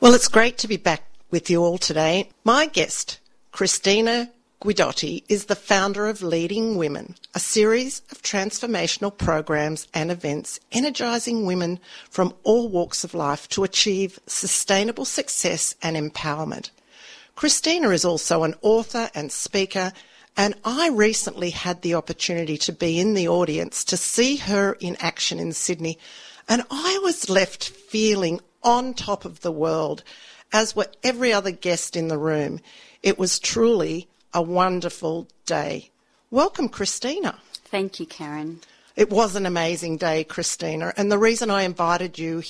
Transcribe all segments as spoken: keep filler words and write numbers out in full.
Well, it's great to be back with you all today. My guest, Christina Guidotti, is the founder of Leading Women, a series of transformational programs and events energising women from all walks of life to achieve sustainable success and empowerment. Christina is also an author and speaker, and I recently had the opportunity to be in the audience to see her in action in Sydney, and I was left feeling on top of the world, as were every other guest in the room. It was truly a wonderful day. Welcome, Christina. Thank you, Karen. It was an amazing day, Christina, and the reason I invited you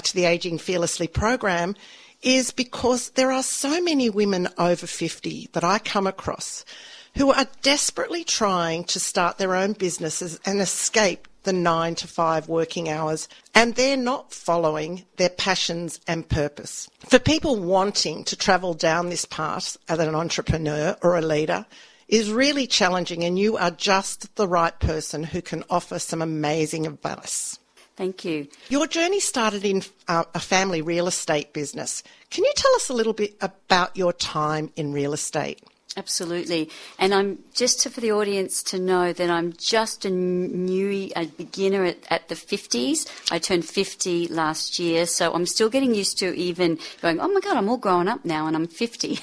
to the Aging Fearlessly program is because there are so many women over fifty that I come across who are desperately trying to start their own businesses and escape the nine to five working hours, and they're not following their passions and purpose. For people wanting to travel down this path as an entrepreneur or a leader is really challenging, and you are just the right person who can offer some amazing advice. Thank you. Your journey started in uh, a family real estate business. Can you tell us a little bit about your time in real estate? Absolutely. And I'm just to, for the audience to know that I'm just a new a beginner at, at the fifties. I turned fifty last year, so I'm still getting used to even going, oh, my God, I'm all grown up now and I'm fifty.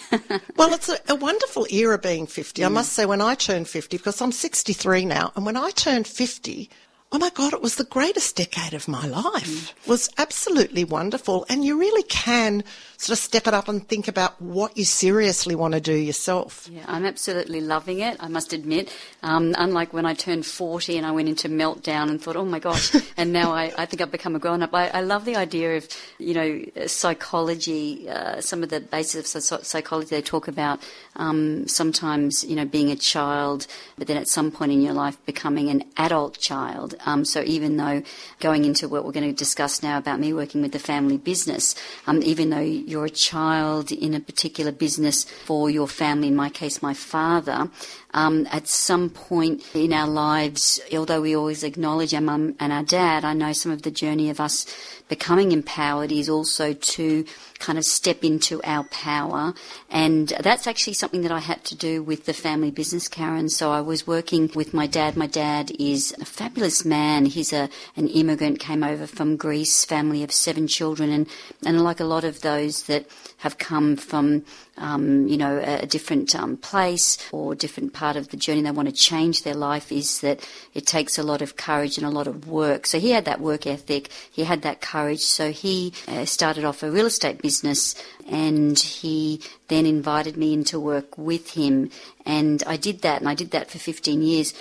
Well, it's a, a wonderful era being fifty. Mm. I must say when I turned fifty, because I'm sixty-three now, and when I turned fifty, oh, my God, it was the greatest decade of my life. Mm. It was absolutely wonderful. And you really can sort of step it up and think about what you seriously want to do yourself. Yeah, I'm absolutely loving it, I must admit. Um, unlike when I turned forty and I went into meltdown and thought, oh, my gosh, and now I, I think I've become a grown-up. I, I love the idea of, you know, psychology, uh, some of the basis of psychology they talk about um, sometimes, you know, being a child, but then at some point in your life becoming an adult child. Um, so even though going into what we're going to discuss now about me working with the family business, um, even though you're a child in a particular business for your family, in my case, my father, um, at some point in our lives, although we always acknowledge our mum and our dad, I know some of the journey of us becoming empowered is also to kind of step into our power. And that's actually something that I had to do with the family business, Karen. So I was working with my dad. My dad is a fabulous man. He's a an immigrant, came over from Greece, family of seven children. And, and like a lot of those that have come from, um, you know, a different um, place or different part of the journey they want to change their life, is that it takes a lot of courage and a lot of work. So he had that work ethic. He had that courage. So he uh, started off a real estate business, and he then invited me into work with him. And I did that, and I did that for fifteen years.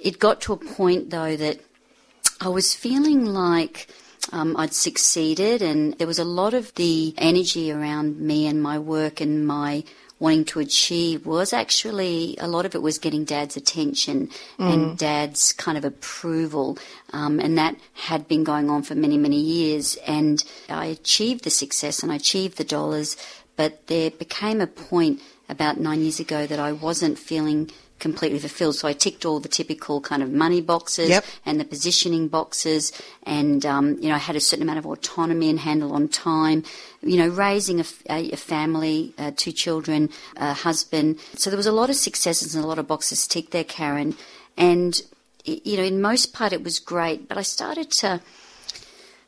It got to a point, though, that I was feeling like Um, I'd succeeded, and there was a lot of the energy around me and my work and my wanting to achieve was actually, a lot of it was getting Dad's attention mm. and Dad's kind of approval, um, and that had been going on for many, many years, and I achieved the success and I achieved the dollars, but there became a point about nine years ago that I wasn't feeling completely fulfilled. So I ticked all the typical kind of money boxes yep. and the positioning boxes, and um, you know, I had a certain amount of autonomy and handle on time, you know, raising a, a family, uh, two children, a husband. So there was a lot of successes and a lot of boxes ticked there, Karen. And, you know, in most part it was great, but I started to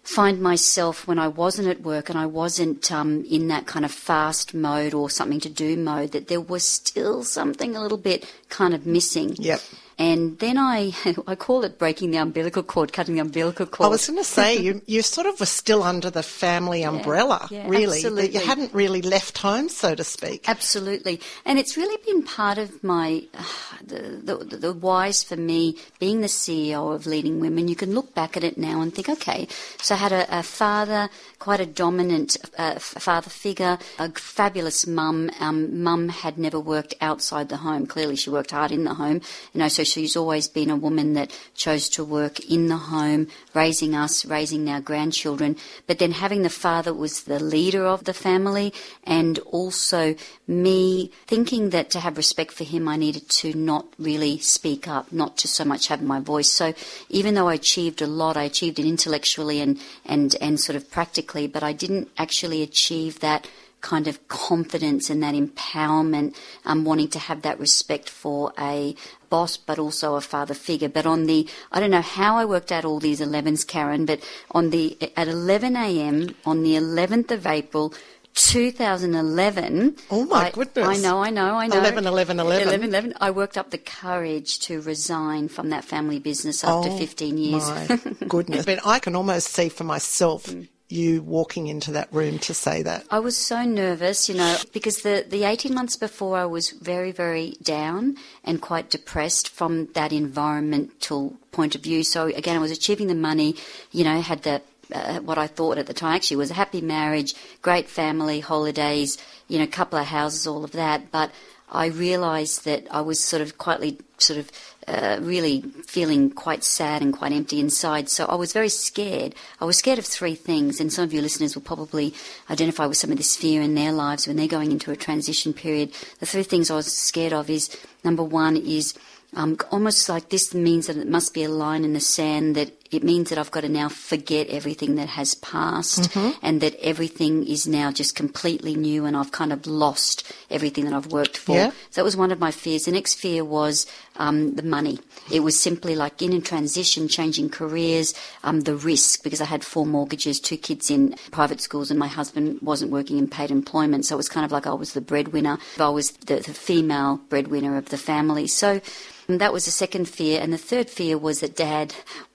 find myself when I wasn't at work and I wasn't um, in that kind of fast mode or something to do mode, that there was still something a little bit kind of missing. Yep. And then I I call it breaking the umbilical cord, cutting the umbilical cord. I was going to say, you you sort of were still under the family yeah, umbrella, yeah, really. Absolutely. That you hadn't really left home, so to speak. Absolutely. And it's really been part of my, uh, the, the, the whys for me, being the C E O of Leading Women. You can look back at it now and think, okay, so I had a, a father, quite a dominant uh, father figure, a fabulous mum. Um, mum had never worked outside the home. Clearly she worked hard in the home, you know, so she's always been a woman that chose to work in the home, raising us, raising our grandchildren, but then having the father was the leader of the family, and also me thinking that to have respect for him, I needed to not really speak up, not to so much have my voice. So even though I achieved a lot, I achieved it intellectually and, and, and sort of practically, but I didn't actually achieve that kind of confidence and that empowerment, um, wanting to have that respect for a boss, but also a father figure. But on the, I don't know how I worked out all these elevens, Karen, but on the, at eleven a.m. on the eleventh of April, two thousand eleven. Oh my I, goodness. I know, I know, I know. eleven, eleven, eleven. eleven, eleven. I worked up the courage to resign from that family business after oh, fifteen years. My goodness. I mean, I can almost see for myself mm. you walking into that room to say that. I was so nervous, you know, because the, the eighteen months before I was very, very down and quite depressed from that environmental point of view. So, again, I was achieving the money, you know, had the Uh, what I thought at the time actually was a happy marriage, great family, holidays, you know, couple of houses, all of that. But I realised that I was sort of quietly sort of uh, really feeling quite sad and quite empty inside. So I was very scared. I was scared of three things, and some of your listeners will probably identify with some of this fear in their lives when they're going into a transition period. The three things I was scared of is, number one is um, almost like this means that it must be a line in the sand, that it means that I've got to now forget everything that has passed mm-hmm. and that everything is now just completely new and I've kind of lost everything that I've worked for. Yeah. So that was one of my fears. The next fear was um, the money. It was simply like in a transition, changing careers, um, the risk, because I had four mortgages, two kids in private schools and my husband wasn't working in paid employment. So it was kind of like I was the breadwinner. I was the, the female breadwinner of the family. So um, that was the second fear. And the third fear was that Dad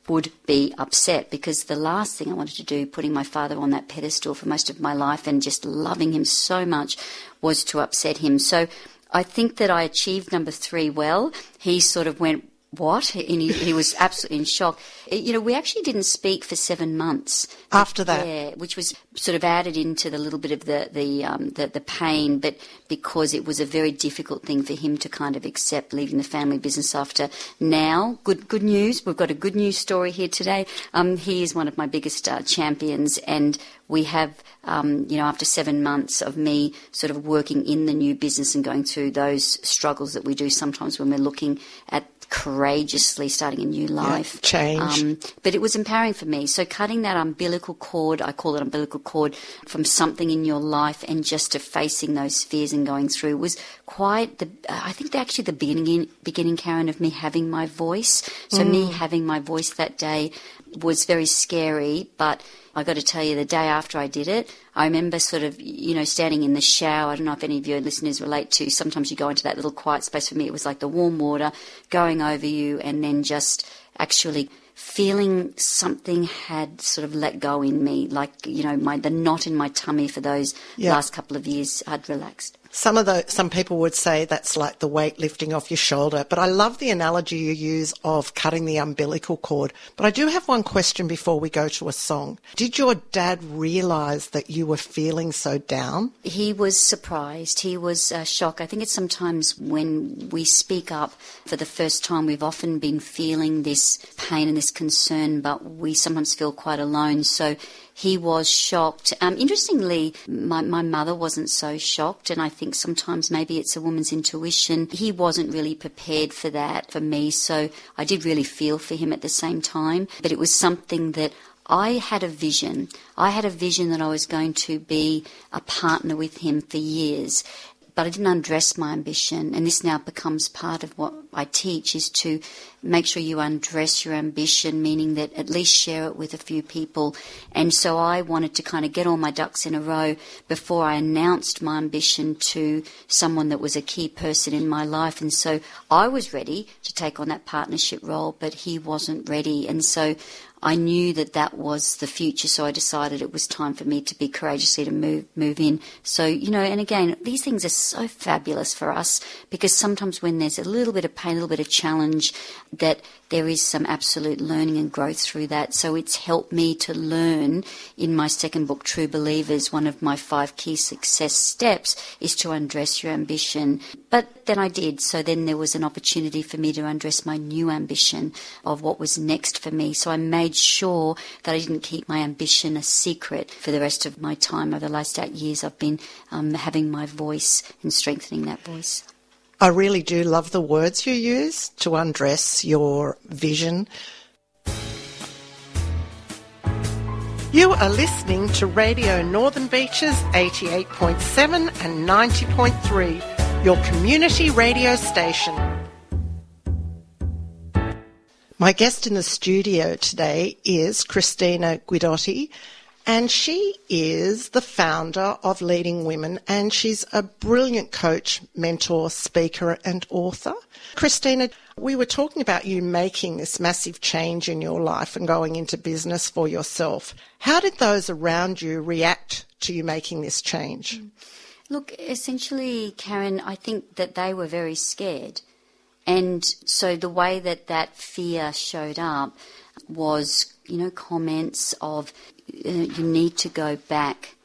would be upset, because the last thing I wanted to do, putting my father on that pedestal for most of my life and just loving him so much, was to upset him. So I think that I achieved number three well. He sort of went, what? And he, he was absolutely in shock. You know, we actually didn't speak for seven months. After that? Yeah, which was sort of added into the little bit of the the, um, the the pain, but because it was a very difficult thing for him to kind of accept, leaving the family business after now. Good good news. We've got a good news story here today. Um, he is one of my biggest uh, champions, and we have, um, you know, after seven months of me sort of working in the new business and going through those struggles that we do sometimes when we're looking at courageously starting a new life. Yeah, change. Um, but it was empowering for me. So cutting that umbilical cord, I call it umbilical cord, from something in your life and just to facing those fears and going through was quite the, I think actually the beginning, beginning, Karen, of me having my voice. So mm. me having my voice that day was very scary, but I got to tell you, the day after I did it, I remember sort of, you know, standing in the shower. I don't know if any of your listeners relate to, sometimes you go into that little quiet space. For me, it was like the warm water going over you and then just actually feeling something had sort of let go in me, like, you know, my the knot in my tummy for those yeah. last couple of years had relaxed. Some of the some people would say that's like the weight lifting off your shoulder, but I love the analogy you use of cutting the umbilical cord. But I do have one question before we go to a song. Did your dad realise that you were feeling so down? He was surprised. He was uh, shocked. I think it's sometimes when we speak up for the first time, we've often been feeling this pain and this concern, but we sometimes feel quite alone. So he was shocked. Um, interestingly, my, my mother wasn't so shocked, and I think sometimes maybe it's a woman's intuition. He wasn't really prepared for that, for me, so I did really feel for him at the same time. But it was something that I had a vision. I had a vision that I was going to be a partner with him for years, but I didn't undress my ambition, and this now becomes part of what I teach is to make sure you undress your ambition, meaning that at least share it with a few people. And so I wanted to kind of get all my ducks in a row before I announced my ambition to someone that was a key person in my life. And so I was ready to take on that partnership role, but he wasn't ready. And so I knew that that was the future, so I decided it was time for me to be courageously to move move in. So, you know, and again, these things are so fabulous for us because sometimes when there's a little bit of pain, a little bit of challenge, that there is some absolute learning and growth through that. So it's helped me to learn in my second book, True Believers. One of my five key success steps is to undress your ambition. But then I did. So then there was an opportunity for me to undress my new ambition of what was next for me. So I made sure that I didn't keep my ambition a secret for the rest of my time. Over the last eight years, I've been um, having my voice and strengthening that voice. I really do love the words you use to undress your vision. You are listening to Radio Northern Beaches eighty-eight point seven and ninety point three, your community radio station. My guest in the studio today is Christina Guidotti, and she is the founder of Leading Women, and she's a brilliant coach, mentor, speaker and author. Christina, we were talking about you making this massive change in your life and going into business for yourself. How did those around you react to you making this change? Look, essentially, Karen, I think that they were very scared. And so the way that that fear showed up was, you know, comments of, you need to go back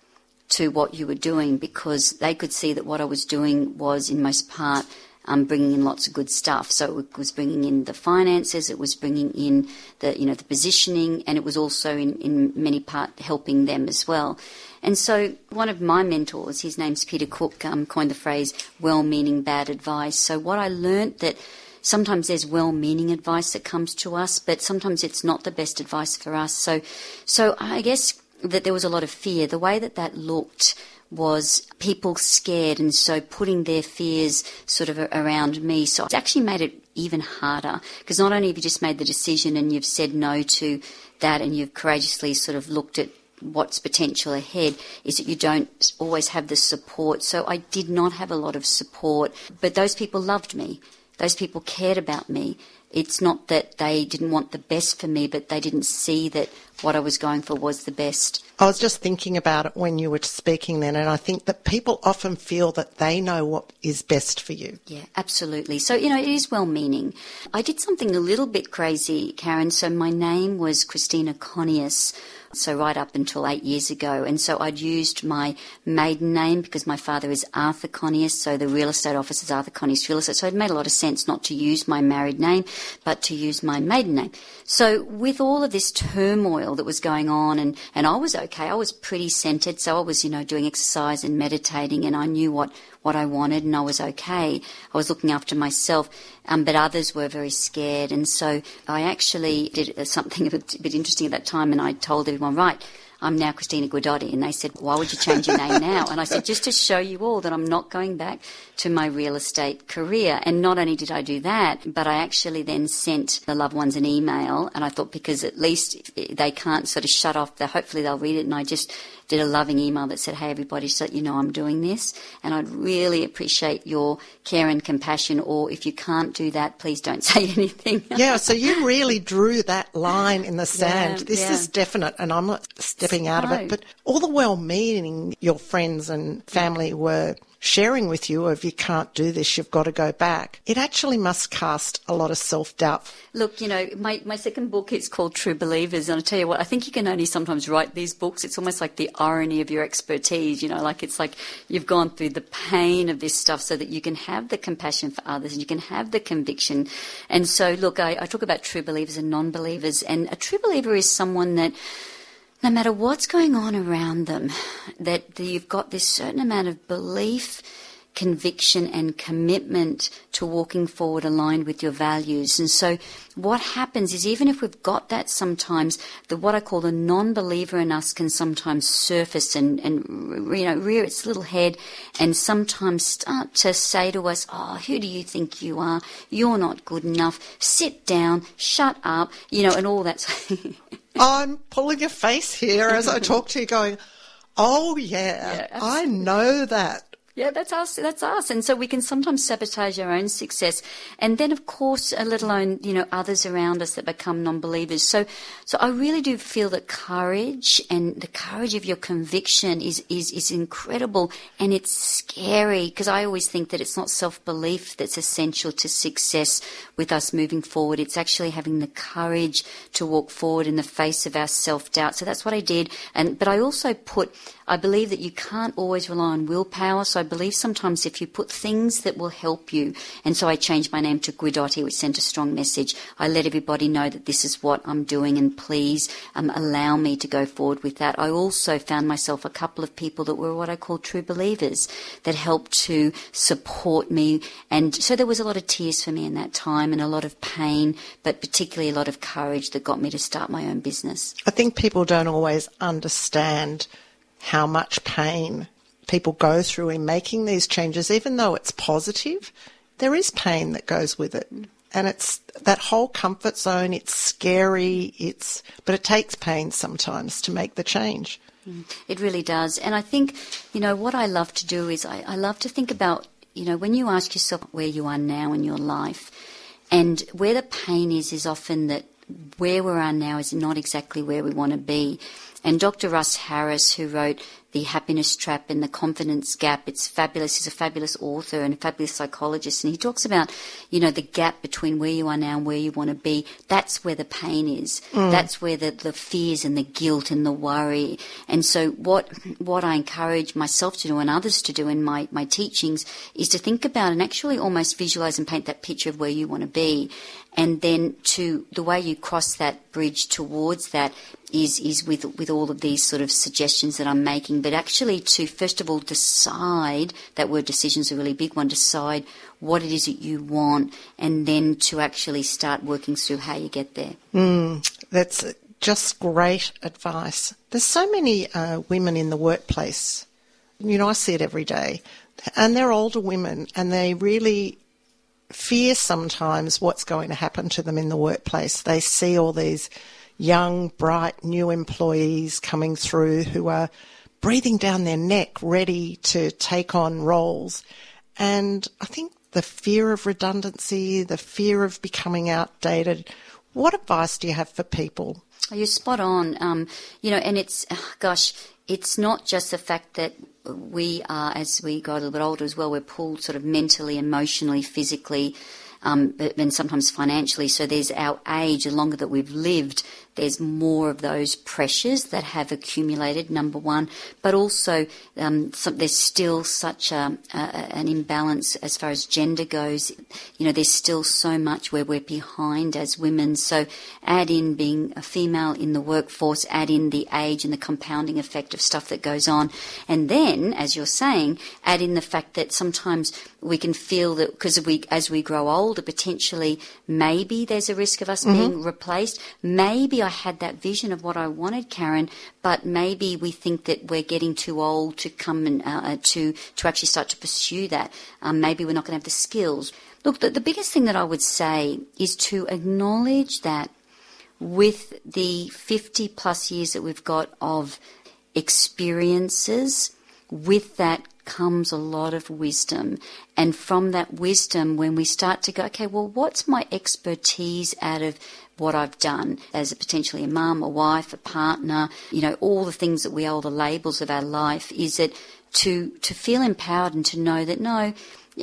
to what you were doing, because they could see that what I was doing was, in most part, um, bringing in lots of good stuff. So it was bringing in the finances, it was bringing in the, you know, the positioning, and it was also in, in many part helping them as well. And so one of my mentors, his name's Peter Cook, um, coined the phrase well-meaning bad advice. So what I learned that sometimes there's well-meaning advice that comes to us, but sometimes it's not the best advice for us. So so I guess that there was a lot of fear. The way that that looked was people scared, and so putting their fears sort of around me. So it actually made it even harder, because not only have you just made the decision and you've said no to that and you've courageously sort of looked at what's potential ahead, is that you don't always have the support. So I did not have a lot of support, but those people loved me. Those people cared about me. It's not that they didn't want the best for me, but they didn't see that what I was going for was the best. I was just thinking about it when you were speaking then, and I think that people often feel that they know what is best for you. Yeah, absolutely. So, you know, it is well-meaning. I did something a little bit crazy, Karen. So my name was Christina Conius, so right up until eight years ago. And so I'd used my maiden name because my father is Arthur Conius, so the real estate office is Arthur Conius Real Estate. So it made a lot of sense not to use my married name, but to use my maiden name. So with all of this turmoil that was going on, and, and I was okay, I was pretty centered. So I was, you know, doing exercise and meditating, and I knew what, what I wanted, and I was okay. I was looking after myself, um, but others were very scared. And so I actually did something a bit, a bit interesting at that time, and I told everyone, right, I'm now Christina Guidotti. And they said, why would you change your name now? And I said, just to show you all that I'm not going back to my real estate career. And not only did I do that, but I actually then sent the loved ones an email. And I thought, because at least they can't sort of shut off, the, hopefully they'll read it. And I just did a loving email that said, hey, everybody, so that you know I'm doing this. And I'd really appreciate your care and compassion. Or if you can't do that, please don't say anything. Yeah, so you really drew that line in the sand. Yeah, this yeah. is definite. And I'm not stepping out of it, but all the well-meaning your friends and family were sharing with you, if you can't do this, you've got to go back, it actually must cast a lot of self-doubt. Look, you know, my, my second book is called True Believers, and I tell you what, I think you can only sometimes write these books. It's almost like the irony of your expertise, you know, like it's like you've gone through the pain of this stuff so that you can have the compassion for others and you can have the conviction. And so, look, I, I talk about true believers and non-believers, and a true believer is someone that no matter what's going on around them, that you've got this certain amount of belief conviction and commitment to walking forward aligned with your values. And so what happens is, even if we've got that, sometimes the what I call the non-believer in us can sometimes surface and, and you know, rear its little head and sometimes start to say to us, oh, who do you think you are? You're not good enough. Sit down, shut up, you know, and all that. I'm pulling a face here as I talk to you going, oh, yeah, yeah I know that. Yeah, that's us. That's us. And so we can sometimes sabotage our own success. And then, of course, let alone, you know, others around us that become non-believers. So, so I really do feel that courage and the courage of your conviction is, is, is incredible. And it's scary, because I always think that it's not self-belief that's essential to success with us moving forward. It's actually having the courage to walk forward in the face of our self-doubt. So that's what I did. And, but I also put, I believe that you can't always rely on willpower. So I believe sometimes if you put things that will help you, and so I changed my name to Guidotti, which sent a strong message. I let everybody know that this is what I'm doing, and please um, allow me to go forward with that. I also found myself a couple of people that were what I call true believers that helped to support me. And so there was a lot of tears for me in that time, and a lot of pain, but particularly a lot of courage that got me to start my own business. I think people don't always understand how much pain people go through in making these changes. Even though it's positive, there is pain that goes with it. And it's that whole comfort zone, it's scary, it's but it takes pain sometimes to make the change. It really does. And I think, you know, what I love to do is I, I love to think about, you know, when you ask yourself where you are now in your life, and where the pain is, is often that where we are now is not exactly where we want to be. And Doctor Russ Harris, who wrote The Happiness Trap and The Confidence Gap, it's fabulous. He's a fabulous author and a fabulous psychologist. And he talks about, you know, the gap between where you are now and where you want to be. That's where the pain is. Mm. That's where the, the fears and the guilt and the worry. And so what what I encourage myself to do, and others to do in my, my teachings, is to think about and actually almost visualize and paint that picture of where you want to be. And then to the way you cross that bridge towards that is is with with all of these sort of suggestions that I'm making, but actually to, first of all, decide — that word decision's a really big one — decide what it is that you want, and then to actually start working through how you get there. Mm, that's just great advice. There's so many uh, women in the workplace. You know, I see it every day. And they're older women, and they really fear sometimes what's going to happen to them in the workplace. They see all these young, bright, new employees coming through who are breathing down their neck, ready to take on roles. And I think the fear of redundancy, the fear of becoming outdated — what advice do you have for people? You're spot on. Um, you know, and it's, gosh, it's not just the fact that we are, as we got a little bit older as well, we're pulled sort of mentally, emotionally, physically, um, and sometimes financially. So there's our age. The longer that we've lived, there's more of those pressures that have accumulated, number one. But also um, so there's still such a, a, an imbalance as far as gender goes. You know, there's still so much where we're behind as women. So add in being a female in the workforce, add in the age and the compounding effect of stuff that goes on. And then, as you're saying, add in the fact that sometimes we can feel that because we, as we grow older, potentially maybe there's a risk of us mm-hmm. being replaced. Maybe I had that vision of what I wanted, Karen, but maybe we think that we're getting too old to come and uh, to to actually start to pursue that. Um, maybe we're not going to have the skills. Look, the, the biggest thing that I would say is to acknowledge that with the fifty plus years that we've got of experiences, with that comes a lot of wisdom. And from that wisdom, when we start to go, okay, well, what's my expertise out of what I've done as a potentially a mum, a wife, a partner, you know, all the things that we are, all the labels of our life, is that to, to feel empowered and to know that, no,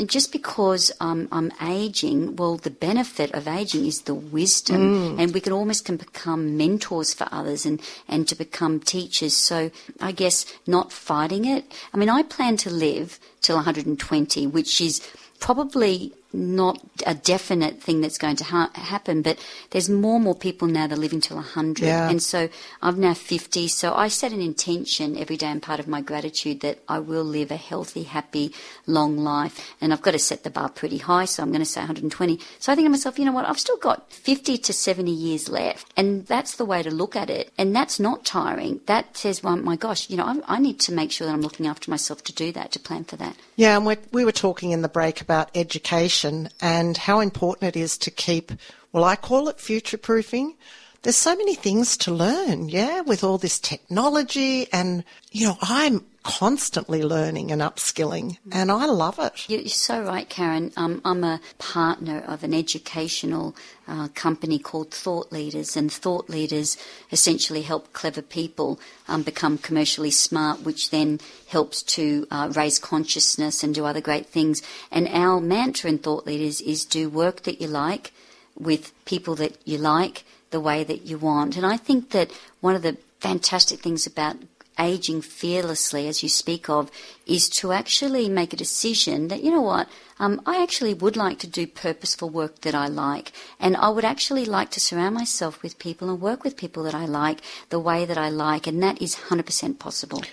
just because um, I'm aging, well, the benefit of aging is the wisdom. Mm. And we can almost can become mentors for others and, and to become teachers. So I guess not fighting it. I mean, I plan to live till one hundred twenty, which is probably not a definite thing that's going to ha- happen, but there's more and more people now that live until one hundred. Yeah. And so I'm now fifty, so I set an intention every day and part of my gratitude that I will live a healthy, happy, long life. And I've got to set the bar pretty high, so I'm going to say one hundred twenty. So I think to myself, you know what, I've still got fifty to seventy years left, and that's the way to look at it. And that's not tiring. That says, well, my gosh, you know, I, I need to make sure that I'm looking after myself to do that, to plan for that. Yeah, and we, we were talking in the break about education and how important it is to keep, well, I call it future-proofing. There's so many things to learn, yeah, with all this technology and, you know, I'm constantly learning and upskilling, and I love it. You're so right, Karen. Um, I'm a partner of an educational uh, company called Thought Leaders, and Thought Leaders essentially help clever people um, become commercially smart, which then helps to uh, raise consciousness and do other great things. And our mantra in Thought Leaders is do work that you like with people that you like the way that you want. And I think that one of the fantastic things about aging fearlessly, as you speak of, is to actually make a decision that, you know what, um, I actually would like to do purposeful work that I like, and I would actually like to surround myself with people and work with people that I like the way that I like, and that is one hundred percent possible.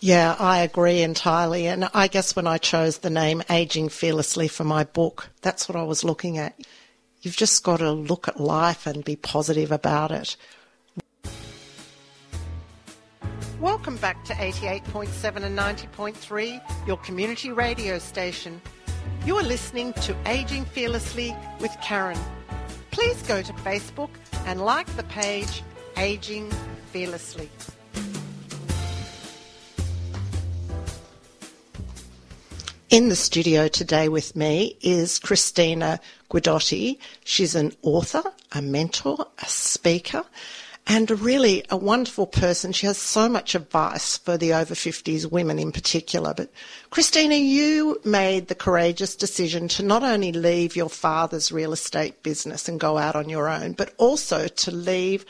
Yeah, I agree entirely. And I guess when I chose the name Aging Fearlessly for my book, that's what I was looking at. You've just got to look at life and be positive about it. Welcome back to eighty-eight point seven and ninety point three, your community radio station. You are listening to Aging Fearlessly with Karen. Please go to Facebook and like the page Aging Fearlessly. In the studio today with me is Christina Guidotti. She's an author, a mentor, a speaker, and really a wonderful person. She has so much advice for the over fifties women in particular. But Christina, you made the courageous decision to not only leave your father's real estate business and go out on your own, but also to leave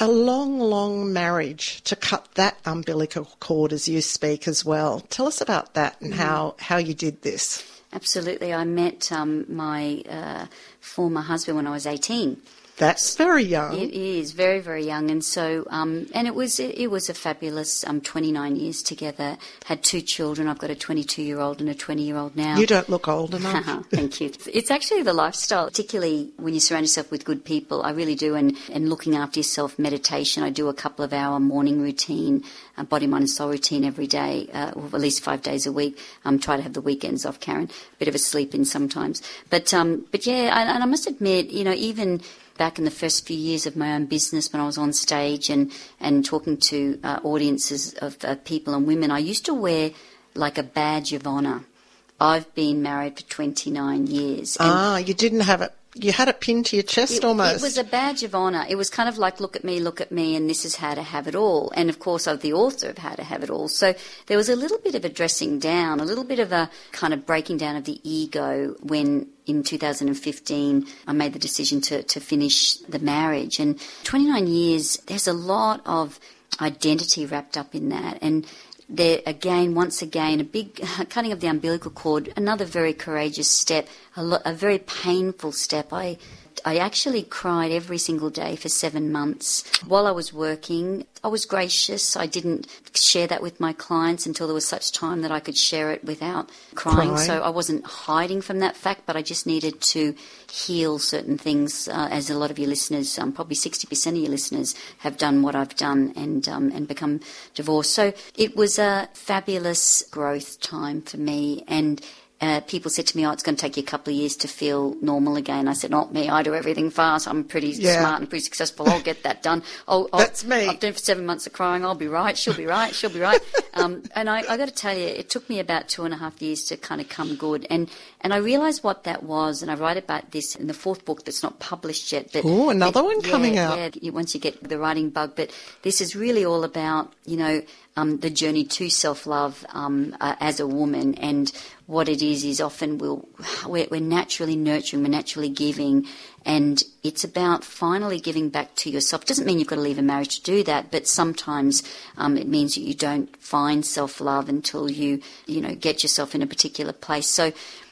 a long, long marriage to cut that umbilical cord, as you speak as well. Tell us about that and mm. how, how you did this. Absolutely. I met um, my uh, former husband when I was eighteen. That's very young. It is very, very young, and so um, and it was it, it was a fabulous um, twenty-nine years together. Had two children. I've got a twenty-two-year-old and a twenty-year-old now. You don't look old enough. Thank you. It's actually the lifestyle, particularly when you surround yourself with good people. I really do, and and looking after yourself, meditation. I do a couple of hour morning routine, a body, mind, and soul routine every day, uh, or at least five days a week. I um, try to have the weekends off, Karen. Bit of a sleep in sometimes, but um, but yeah, I, and I must admit, you know, even back in the first few years of my own business when I was on stage and, and talking to uh, audiences of uh, people and women, I used to wear like a badge of honour. I've been married for twenty-nine years. And ah, you didn't have it. You had it pinned to your chest it, almost. It was a badge of honour. It was kind of like, look at me, look at me, and this is how to have it all. And, of course, I'm the author of How to Have It All. So there was a little bit of a dressing down, a little bit of a kind of breaking down of the ego when in two thousand fifteen I made the decision to, to finish the marriage. And twenty-nine years, there's a lot of identity wrapped up in that. And there again, once again, a big cutting of the umbilical cord, another very courageous step, a, lo- a very painful step. I I actually cried every single day for seven months while I was working. I was gracious. I didn't share that with my clients until there was such time that I could share it without crying. Cry. So I wasn't hiding from that fact, but I just needed to heal certain things, uh, as a lot of your listeners, um, probably sixty percent of your listeners have done what I've done and um, and become divorced. So it was a fabulous growth time for me, and Uh, people said to me, oh, it's going to take you a couple of years to feel normal again. I said, not me. I do everything fast. I'm pretty yeah. smart and pretty successful. I'll get that done. I'll, I'll, That's me. I've done for seven months of crying. I'll be right. She'll be right. She'll be right. um, and I, I got to tell you, it took me about two and a half years to kind of come good. And and I realised what that was, and I write about this in the fourth book that's not published yet. Oh, another it, one yeah, coming out. Yeah, once you get the writing bug. But this is really all about, you know, Um, the journey to self-love um, uh, as a woman, and what it is is often we'll, we're, we're naturally nurturing, we're naturally giving, and it's about finally giving back to yourself. Doesn't mean you've got to leave a marriage to do that, but sometimes um, it means that you don't find self-love until you, you know, get yourself in a particular place. So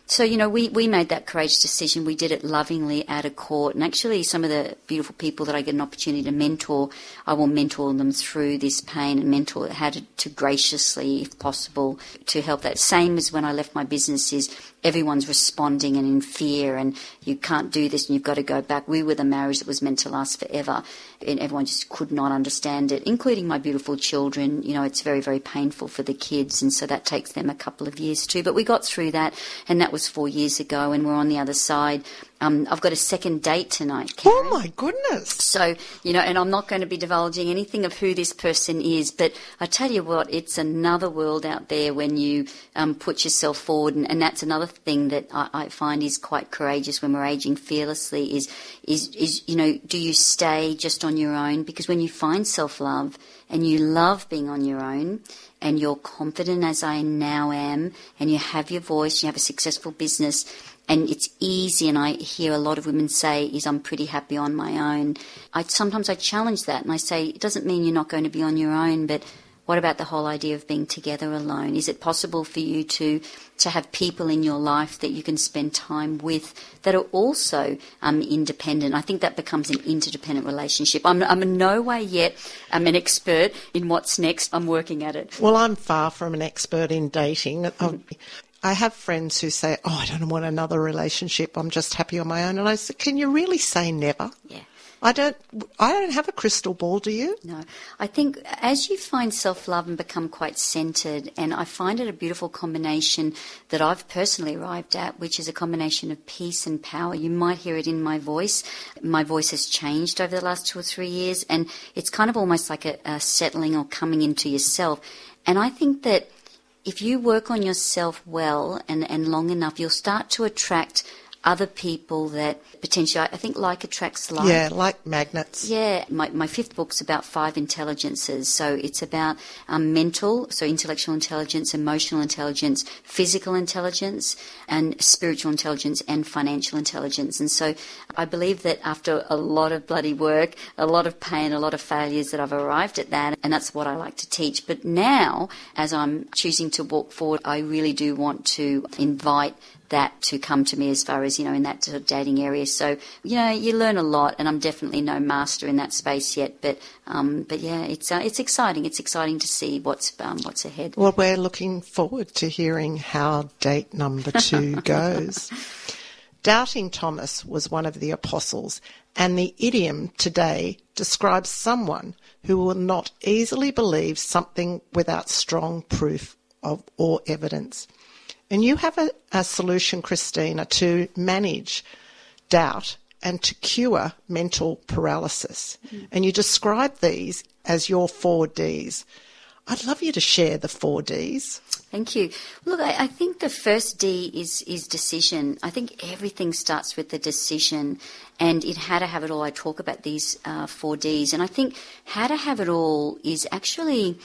So, you know, we, we made that courageous decision. We did it lovingly at a court. And actually some of the beautiful people that I get an opportunity to mentor, I will mentor them through this pain and mentor how to, to graciously, if possible, to help that. Same as when I left my business is everyone's responding and in fear and you can't do this and you've got to go back. We were the marriage that was meant to last forever and everyone just could not understand it, including my beautiful children. You know, it's very, very painful for the kids and so that takes them a couple of years too. But we got through that and that was was four years ago and we're on the other side. Um, I've got a second date tonight, Karen. Oh, my goodness. So, you know, and I'm not going to be divulging anything of who this person is, but I tell you what, it's another world out there when you um, put yourself forward, and, and that's another thing that I, I find is quite courageous when we're aging fearlessly is, is, is, you know, do you stay just on your own? Because when you find self-love and you love being on your own, and you're confident as I now am, and you have your voice, you have a successful business, and it's easy, and I hear a lot of women say is I'm pretty happy on my own. I sometimes I challenge that and I say it doesn't mean you're not going to be on your own, but what about the whole idea of being together alone? Is it possible for you to to have people in your life that you can spend time with that are also um, independent? I think that becomes an interdependent relationship. I'm, I'm in no way yet I'm an expert in what's next. I'm working at it. Well, I'm far from an expert in dating. I have friends who say, oh, I don't want another relationship. I'm just happy on my own. And I say, can you really say never? Yeah. I don't I don't have a crystal ball, do you? No. I think as you find self-love and become quite centred, and I find it a beautiful combination that I've personally arrived at, which is a combination of peace and power. You might hear it in my voice. My voice has changed over the last two or three years, and it's kind of almost like a, a settling or coming into yourself. And I think that if you work on yourself well and, and long enough, you'll start to attract other people that potentially, I think like attracts like. Yeah, like magnets. Yeah. My, my fifth book's about five intelligences. So it's about um, mental, so intellectual intelligence, emotional intelligence, physical intelligence, and spiritual intelligence and financial intelligence. And so I believe that after a lot of bloody work, a lot of pain, a lot of failures, that I've arrived at that, and that's what I like to teach. But now, as I'm choosing to walk forward, I really do want to invite that to come to me as far as, you know, in that sort of dating area. So, you know, you learn a lot, and I'm definitely no master in that space yet. But, um, but yeah, it's uh, it's exciting. It's exciting to see what's um, what's ahead. Well, we're looking forward to hearing how date number two goes. Doubting Thomas was one of the apostles, and the idiom today describes someone who will not easily believe something without strong proof of or evidence. And you have a, a solution, Christina, to manage doubt and to cure mental paralysis. Mm. And you describe these as your four Ds. I'd love you to share the four Ds. Thank you. Look, I, I think the first D is, is decision. I think everything starts with the decision, and in How to Have It All, I talk about these uh, four Ds. And I think How to Have It All is actually,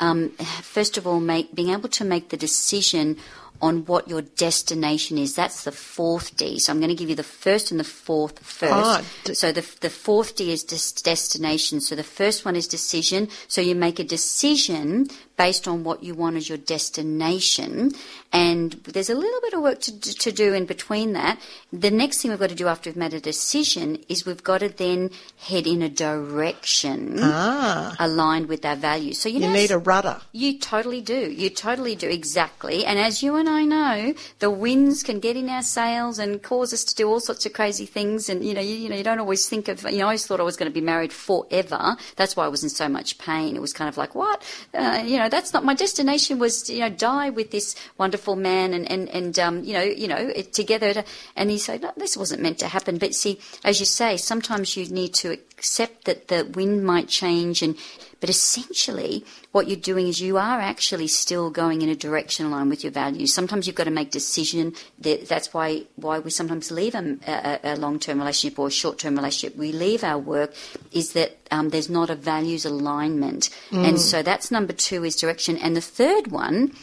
um, first of all, make being able to make the decision on what your destination is. That's the fourth D. So I'm going to give you the first and the fourth first. Oh, d- so the the fourth D is des- destination. So the first one is decision. So you make a decision based on what you want as your destination. And there's a little bit of work to, to do in between that. The next thing we've got to do after we've made a decision is we've got to then head in a direction ah. aligned with our values. So you, you know, need a rudder. You totally do. You totally do. Exactly. And as you and I know, the winds can get in our sails and cause us to do all sorts of crazy things. And, you know, you, you know, you don't always think of, you know, I always thought I was going to be married forever. That's why I was in so much pain. It was kind of like, what? Uh, you know, that's not my destination was, you know, die with this wonderful man and, and, and um, you know, you know, it, together. To, and he said, no, this wasn't meant to happen. But see, as you say, sometimes you need to accept that the wind might change. And but essentially what you're doing is you are actually still going in a direction aligned with your values. Sometimes you've got to make decision. That, that's why why we sometimes leave a, a, a long-term relationship or a short-term relationship. We leave our work is that um, there's not a values alignment. Mm. And so that's number two is direction. And the third one,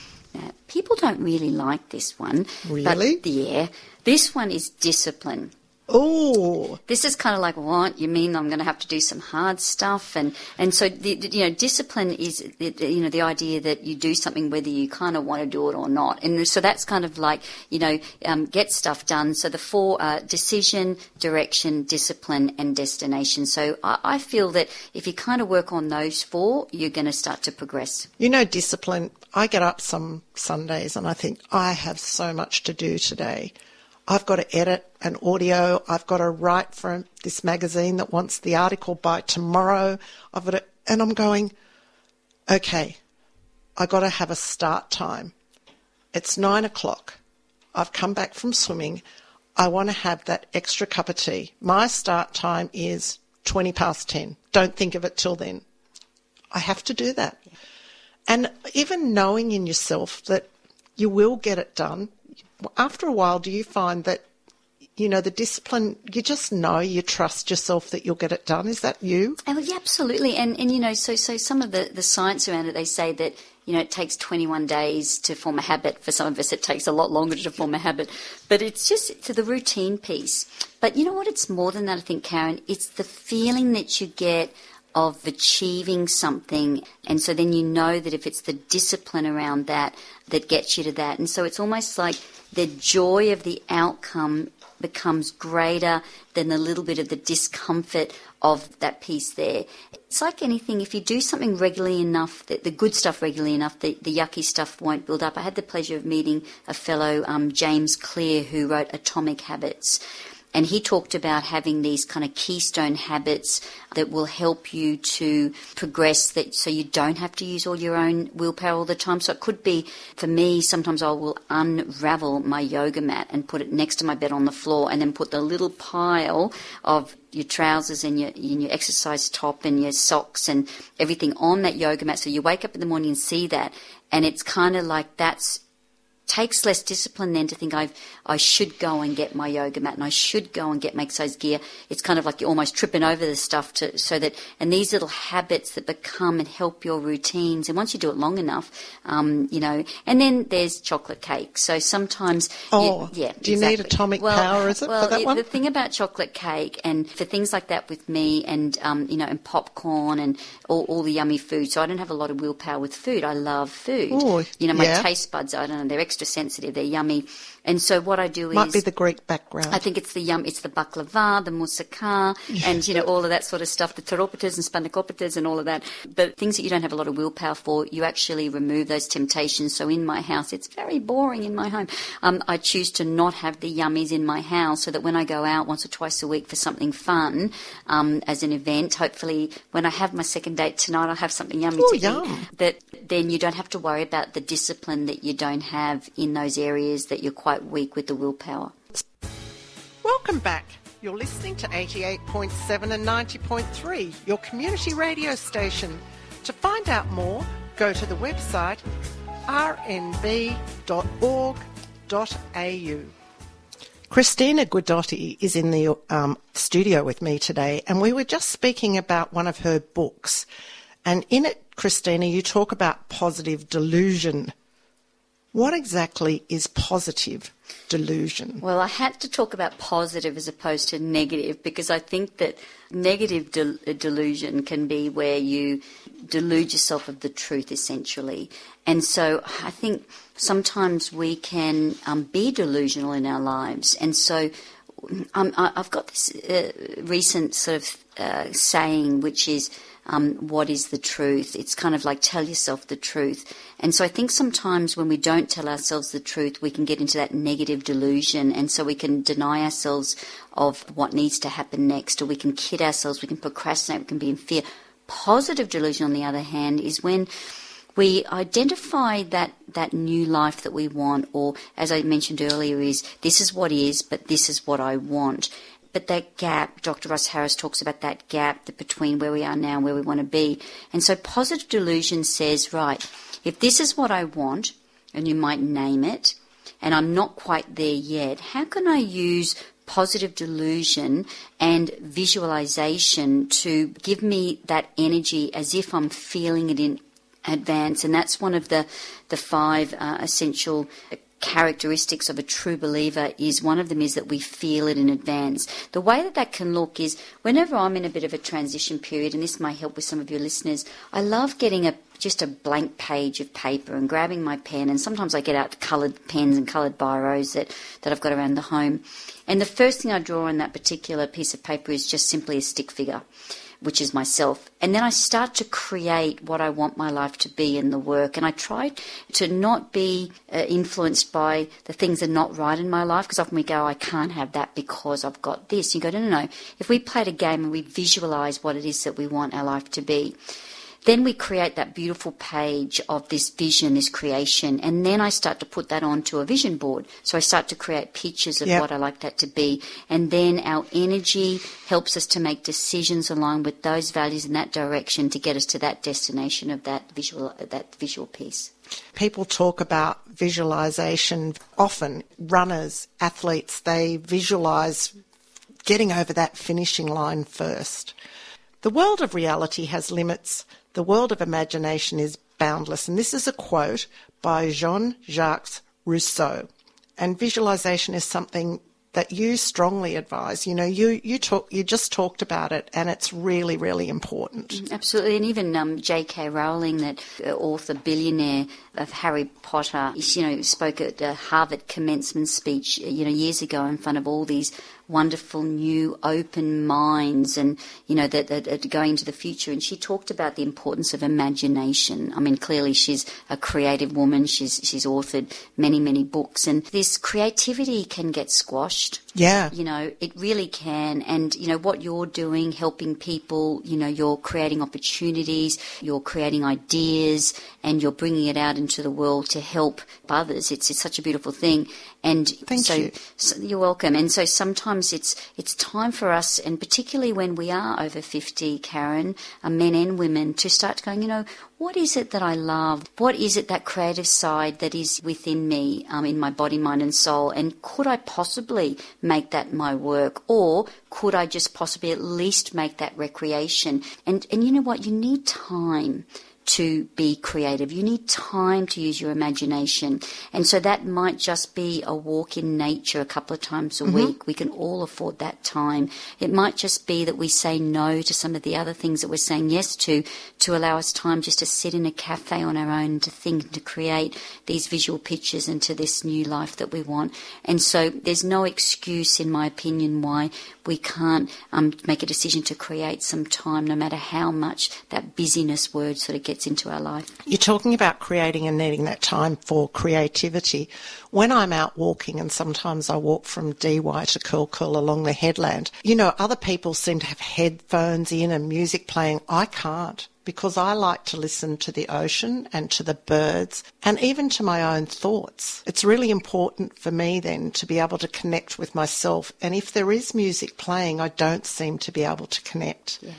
people don't really like this one. Really? But, yeah. This one is discipline. Oh, this is kind of like, what you mean? I'm going to have to do some hard stuff, and and so the, you know, discipline is the, you know, the idea that you do something whether you kind of want to do it or not, and so that's kind of like, you know, um, get stuff done. So the four are decision, direction, discipline, and destination. So I, I feel that if you kind of work on those four, you're going to start to progress. You know, discipline. I get up some Sundays and I think, I have so much to do today. I've got to edit an audio. I've got to write for this magazine that wants the article by tomorrow. I've got to, and I'm going, okay, I've got to have a start time. It's nine o'clock. I've come back from swimming. I want to have that extra cup of tea. My start time is twenty past ten. Don't think of it till then. I have to do that. Yeah. And even knowing in yourself that you will get it done. After a while, do you find that, you know, the discipline, you just know, you trust yourself that you'll get it done? Is that you? Oh, yeah, absolutely. And, and you know, so so some of the, the science around it, they say that, you know, it takes twenty-one days to form a habit. For some of us, it takes a lot longer to form a habit. But it's just to the routine piece. But you know what? It's more than that, I think, Karen. It's the feeling that you get of achieving something, and so then you know that if it's the discipline around that that gets you to that. And so it's almost like the joy of the outcome becomes greater than the little bit of the discomfort of that piece there. It's like anything, if you do something regularly enough, the, the good stuff regularly enough, the, the yucky stuff won't build up. I had the pleasure of meeting a fellow, um, James Clear, who wrote Atomic Habits. And he talked about having these kind of keystone habits that will help you to progress, that so you don't have to use all your own willpower all the time. So it could be, for me, sometimes I will unravel my yoga mat and put it next to my bed on the floor, and then put the little pile of your trousers and your, and your exercise top and your socks and everything on that yoga mat. So you wake up in the morning and see that, and it's kind of like that's takes less discipline than to think I've, I should go and get my yoga mat and I should go and get my exercise gear. It's kind of like you're almost tripping over the stuff to, so that, and these little habits that become and help your routines. And once you do it long enough, um, you know, and then there's chocolate cake. So sometimes, oh, you, yeah, do you exactly. need atomic well, power, is it, well, for that it, one? The thing about chocolate cake and for things like that with me and, um, you know, and popcorn and all, all the yummy food. So I don't have a lot of willpower with food. I love food. Ooh, you know, my yeah. taste buds, I don't know, they're extra sensitive, they're yummy. And so what I do is might be the Greek background. I think it's the yum, it's the baklava, the moussaka, yeah. and you know, all of that sort of stuff, the teropetas and spanakopiters and all of that. But things that you don't have a lot of willpower for, you actually remove those temptations. So in my house, it's very boring in my home. Um, I choose to not have the yummies in my house, so that when I go out once or twice a week for something fun, um, as an event, hopefully when I have my second date tonight, I'll have something yummy Ooh, to yum. eat. That then you don't have to worry about the discipline that you don't have in those areas that you're quite weak with the willpower. Welcome back. You're listening to eighty-eight point seven and ninety point three, your community radio station. To find out more, go to the website r n b dot org dot a u. Christina Guidotti is in the um, studio with me today, and we were just speaking about one of her books. And in it, Christina, you talk about positive delusion. What exactly is positive delusion? Well, I had to talk about positive as opposed to negative, because I think that negative del- delusion can be where you delude yourself of the truth, essentially. And so I think sometimes we can um, be delusional in our lives. And so um, I've got this uh, recent sort of uh, saying, which is, Um, what is the truth? It's kind of like, tell yourself the truth. And so I think sometimes when we don't tell ourselves the truth, we can get into that negative delusion. And so we can deny ourselves of what needs to happen next, or we can kid ourselves, we can procrastinate, we can be in fear. Positive delusion, on the other hand, is when we identify that, that new life that we want, or as I mentioned earlier, is this is what is, but this is what I want. But that gap, Doctor Russ Harris talks about that gap that between where we are now and where we want to be. And so positive delusion says, right, if this is what I want, and you might name it, and I'm not quite there yet, how can I use positive delusion and visualization to give me that energy as if I'm feeling it in advance? And that's one of the, the five uh, essential characteristics of a true believer is one of them is that we feel it in advance. The way that that can look is whenever I'm in a bit of a transition period, and this may help with some of your listeners, I love getting a just a blank page of paper and grabbing my pen, and sometimes I get out the coloured pens and coloured biros that, that I've got around the home. And the first thing I draw on that particular piece of paper is just simply a stick figure, which is myself. And then I start to create what I want my life to be in the work. And I try to not be uh, influenced by the things that are not right in my life, because often we go, I can't have that because I've got this. You go, no, no, no. If we played a game and we visualise what it is that we want our life to be, then we create that beautiful page of this vision, this creation, and then I start to put that onto a vision board. So I start to create pictures of yep. what I like that to be, and then our energy helps us to make decisions aligned with those values in that direction to get us to that destination of that visual, that visual piece. People talk about visualization. Often runners, athletes, they visualize getting over that finishing line first. The world of reality has limits. The world of imagination is boundless. And this is a quote by Jean-Jacques Rousseau. And visualization is something that you strongly advise. You know, you you talk, you just talked about it, and it's really, really important. Absolutely. And even um, J K Rowling, that author billionaire of Harry Potter, you know, spoke at the Harvard commencement speech, you know, years ago in front of all these wonderful new open minds and, you know, that, that, that going into the future. And she talked about the importance of imagination. I mean, clearly she's a creative woman. She's she's authored many, many books. And this creativity can get squashed. Yeah. You know, it really can. And, you know, what you're doing, helping people, you know, you're creating opportunities, you're creating ideas, and you're bringing it out into the world to help others. It's it's such a beautiful thing. And Thank so, you. so you're welcome. And so sometimes it's it's time for us, and particularly when we are over fifty, Karen, uh, men and women, to start going, you know, what is it that I love? What is it, that creative side that is within me, um, in my body, mind and soul? And could I possibly make that my work? Or could I just possibly at least make that recreation? And and you know what? You need time to be creative. You need time to use your imagination. And so that might just be a walk in nature a couple of times a mm-hmm. week. We can all afford that time. It might just be that we say no to some of the other things that we're saying yes to, to allow us time just to sit in a cafe on our own, to think, to create these visual pictures into this new life that we want. And so there's no excuse, in my opinion, why we can't um, make a decision to create some time, no matter how much that busyness word sort of gets into our life. You're talking about creating and needing that time for creativity. When I'm out walking, and sometimes I walk from D Y to Curl Curl along the headland, you know, other people seem to have headphones in and music playing. I can't, because I like to listen to the ocean and to the birds and even to my own thoughts. It's really important for me then to be able to connect with myself. And if there is music playing, I don't seem to be able to connect. Yeah.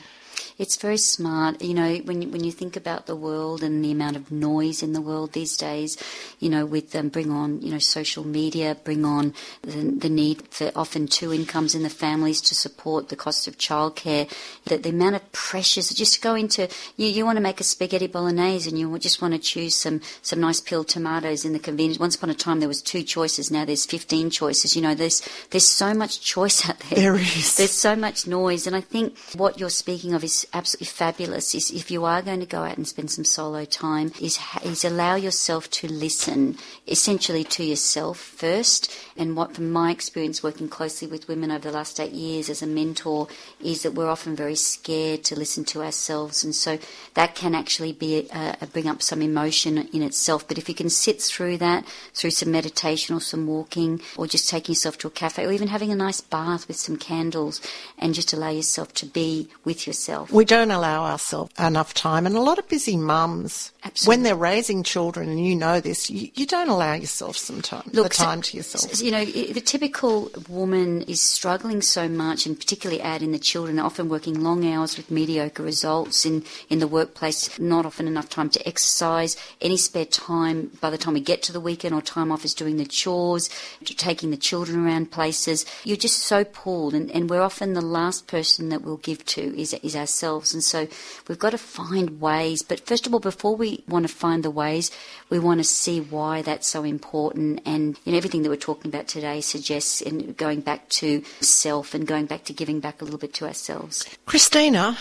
It's very smart. You know, when you, when you think about the world and the amount of noise in the world these days, you know, with um, bring on, you know, social media, bring on the, the need for often two incomes in the families to support the cost of childcare, that the amount of pressures just go into, you, you want to make a spaghetti bolognese and you just want to choose some, some nice peeled tomatoes in the convenience. Once upon a time there was two choices, now there's fifteen choices. You know, there's, there's so much choice out there. There is. There's so much noise. And I think what you're speaking of is absolutely fabulous. Is if you are going to go out and spend some solo time, is is allow yourself to listen essentially to yourself first. And what, from my experience working closely with women over the last eight years as a mentor, is that we're often very scared to listen to ourselves, and so that can actually be a, a bring up some emotion in itself. But if you can sit through that through some meditation or some walking, or just taking yourself to a cafe, or even having a nice bath with some candles, and just allow yourself to be with yourself. We don't allow ourselves enough time, and a lot of busy mums, Absolutely. when they're raising children, and you know this, you, you don't allow yourself some time, Look, the time so, to yourself. You know, the typical woman is struggling so much, and particularly add in the children, often working long hours with mediocre results in, in the workplace, not often enough time to exercise, any spare time by the time we get to the weekend or time off is doing the chores, taking the children around places. You're just so pulled, and, and we're often the last person that we'll give to is, is ourselves. ourselves. And so we've got to find ways. But first of all, before we want to find the ways, we want to see why that's so important. And you know, everything that we're talking about today suggests in going back to self and going back to giving back a little bit to ourselves. Christina,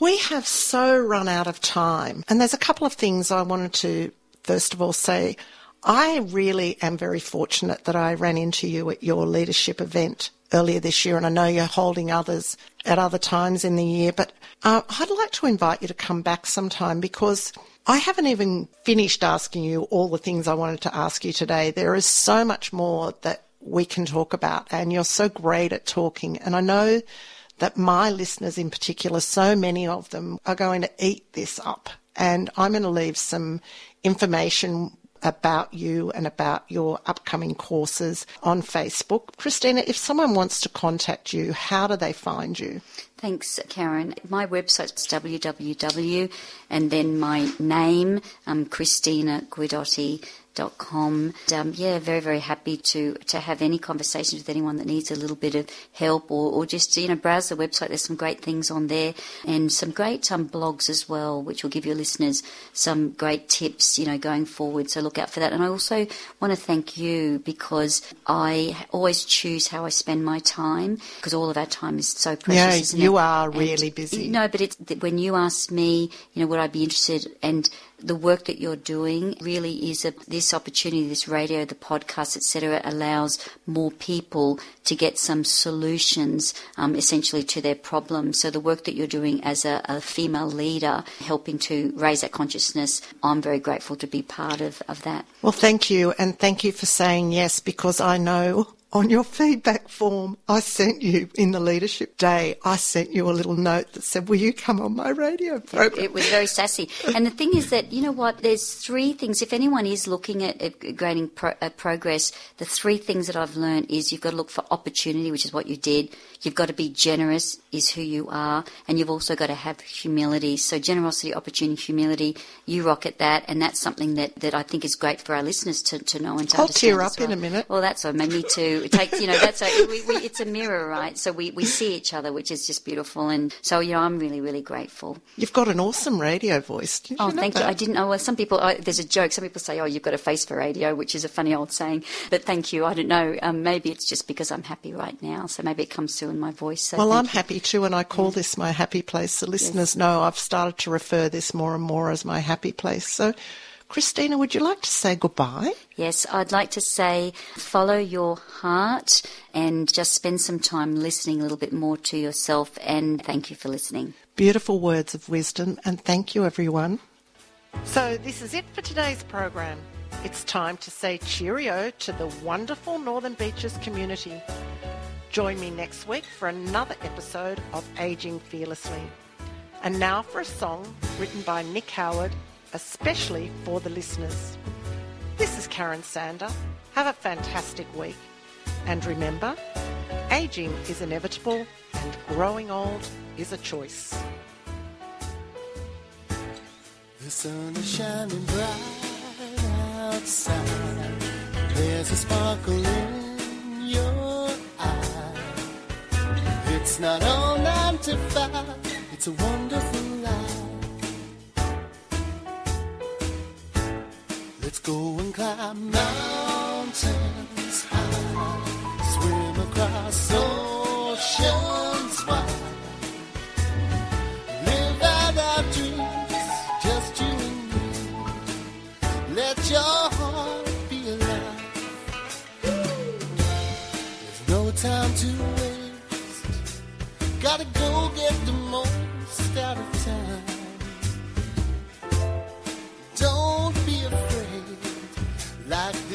we have so run out of time. And there's a couple of things I wanted to, first of all, say. I really am very fortunate that I ran into you at your leadership event earlier this year, and I know you're holding others at other times in the year, but uh, I'd like to invite you to come back sometime, because I haven't even finished asking you all the things I wanted to ask you today. There is so much more that we can talk about, and you're so great at talking, and I know that my listeners in particular, so many of them are going to eat this up, and I'm going to leave some information about you and about your upcoming courses on Facebook. Christina, if someone wants to contact you, how do they find you? Thanks, Karen. My website's w w w and then my name, um, Christina Guidotti. Dot com. Um, yeah, very, very happy to, to have any conversations with anyone that needs a little bit of help, or, or just, you know, browse the website. There's some great things on there, and some great um, blogs as well, which will give your listeners some great tips, you know, going forward. So look out for that. And I also want to thank you, because I always choose how I spend my time, because all of our time is so precious. Yeah, isn't you it? Are really and, busy. No, but it's when you ask me, you know, would I be interested, and the work that you're doing really is a, this opportunity, this radio, the podcast, et cetera, allows more people to get some solutions, um, essentially to their problems. So the work that you're doing as a, a female leader, helping to raise that consciousness, I'm very grateful to be part of, of that. Well, thank you, and thank you for saying yes, because I know on your feedback form I sent you in the leadership day, I sent you a little note that said, will you come on my radio program? It, it was very sassy. And the thing is that, you know what, there's three things. If anyone is looking at, at grading pro, at progress, the three things that I've learned is you've got to look for opportunity, which is what you did. You've got to be generous, is who you are. And you've also got to have humility. So generosity, opportunity, humility, you rock at that. And that's something that, that I think is great for our listeners to, to know and to I'll understand. I'll tear up well. in a minute. Well, that's what made me too. It takes, you know, that's a, we, we, it's a mirror, right? So we, we see each other, which is just beautiful. And so, you know, I'm really, really grateful. You've got an awesome radio voice. Did you oh, know thank that? you. I didn't know. Well, some people, I, there's a joke. Some people say, oh, you've got a face for radio, which is a funny old saying. But thank you. I don't know. Um, maybe it's just because I'm happy right now. So maybe it comes through in my voice. So well, I'm you. happy too. And I call yeah. this my happy place. So listeners yes. know I've started to refer this more and more as my happy place. So Christina, would you like to say goodbye? Yes, I'd like to say follow your heart and just spend some time listening a little bit more to yourself, and thank you for listening. Beautiful words of wisdom, and thank you, everyone. So this is it for today's program. It's time to say cheerio to the wonderful Northern Beaches community. Join me next week for another episode of Aging Fearlessly. And now for a song written by Nick Howard, especially for the listeners. This is Karen Sander. Have a fantastic week. And remember, aging is inevitable and growing old is a choice. The sun is shining bright outside. There's a sparkle in your eye. It's not all nine to five. It's a wonderful life. Let's go and climb mountains high, swim across oceans wide, live out our dreams, just you and me. Let your heart be alive. There's no time to waste. Gotta go get the most out of time. Like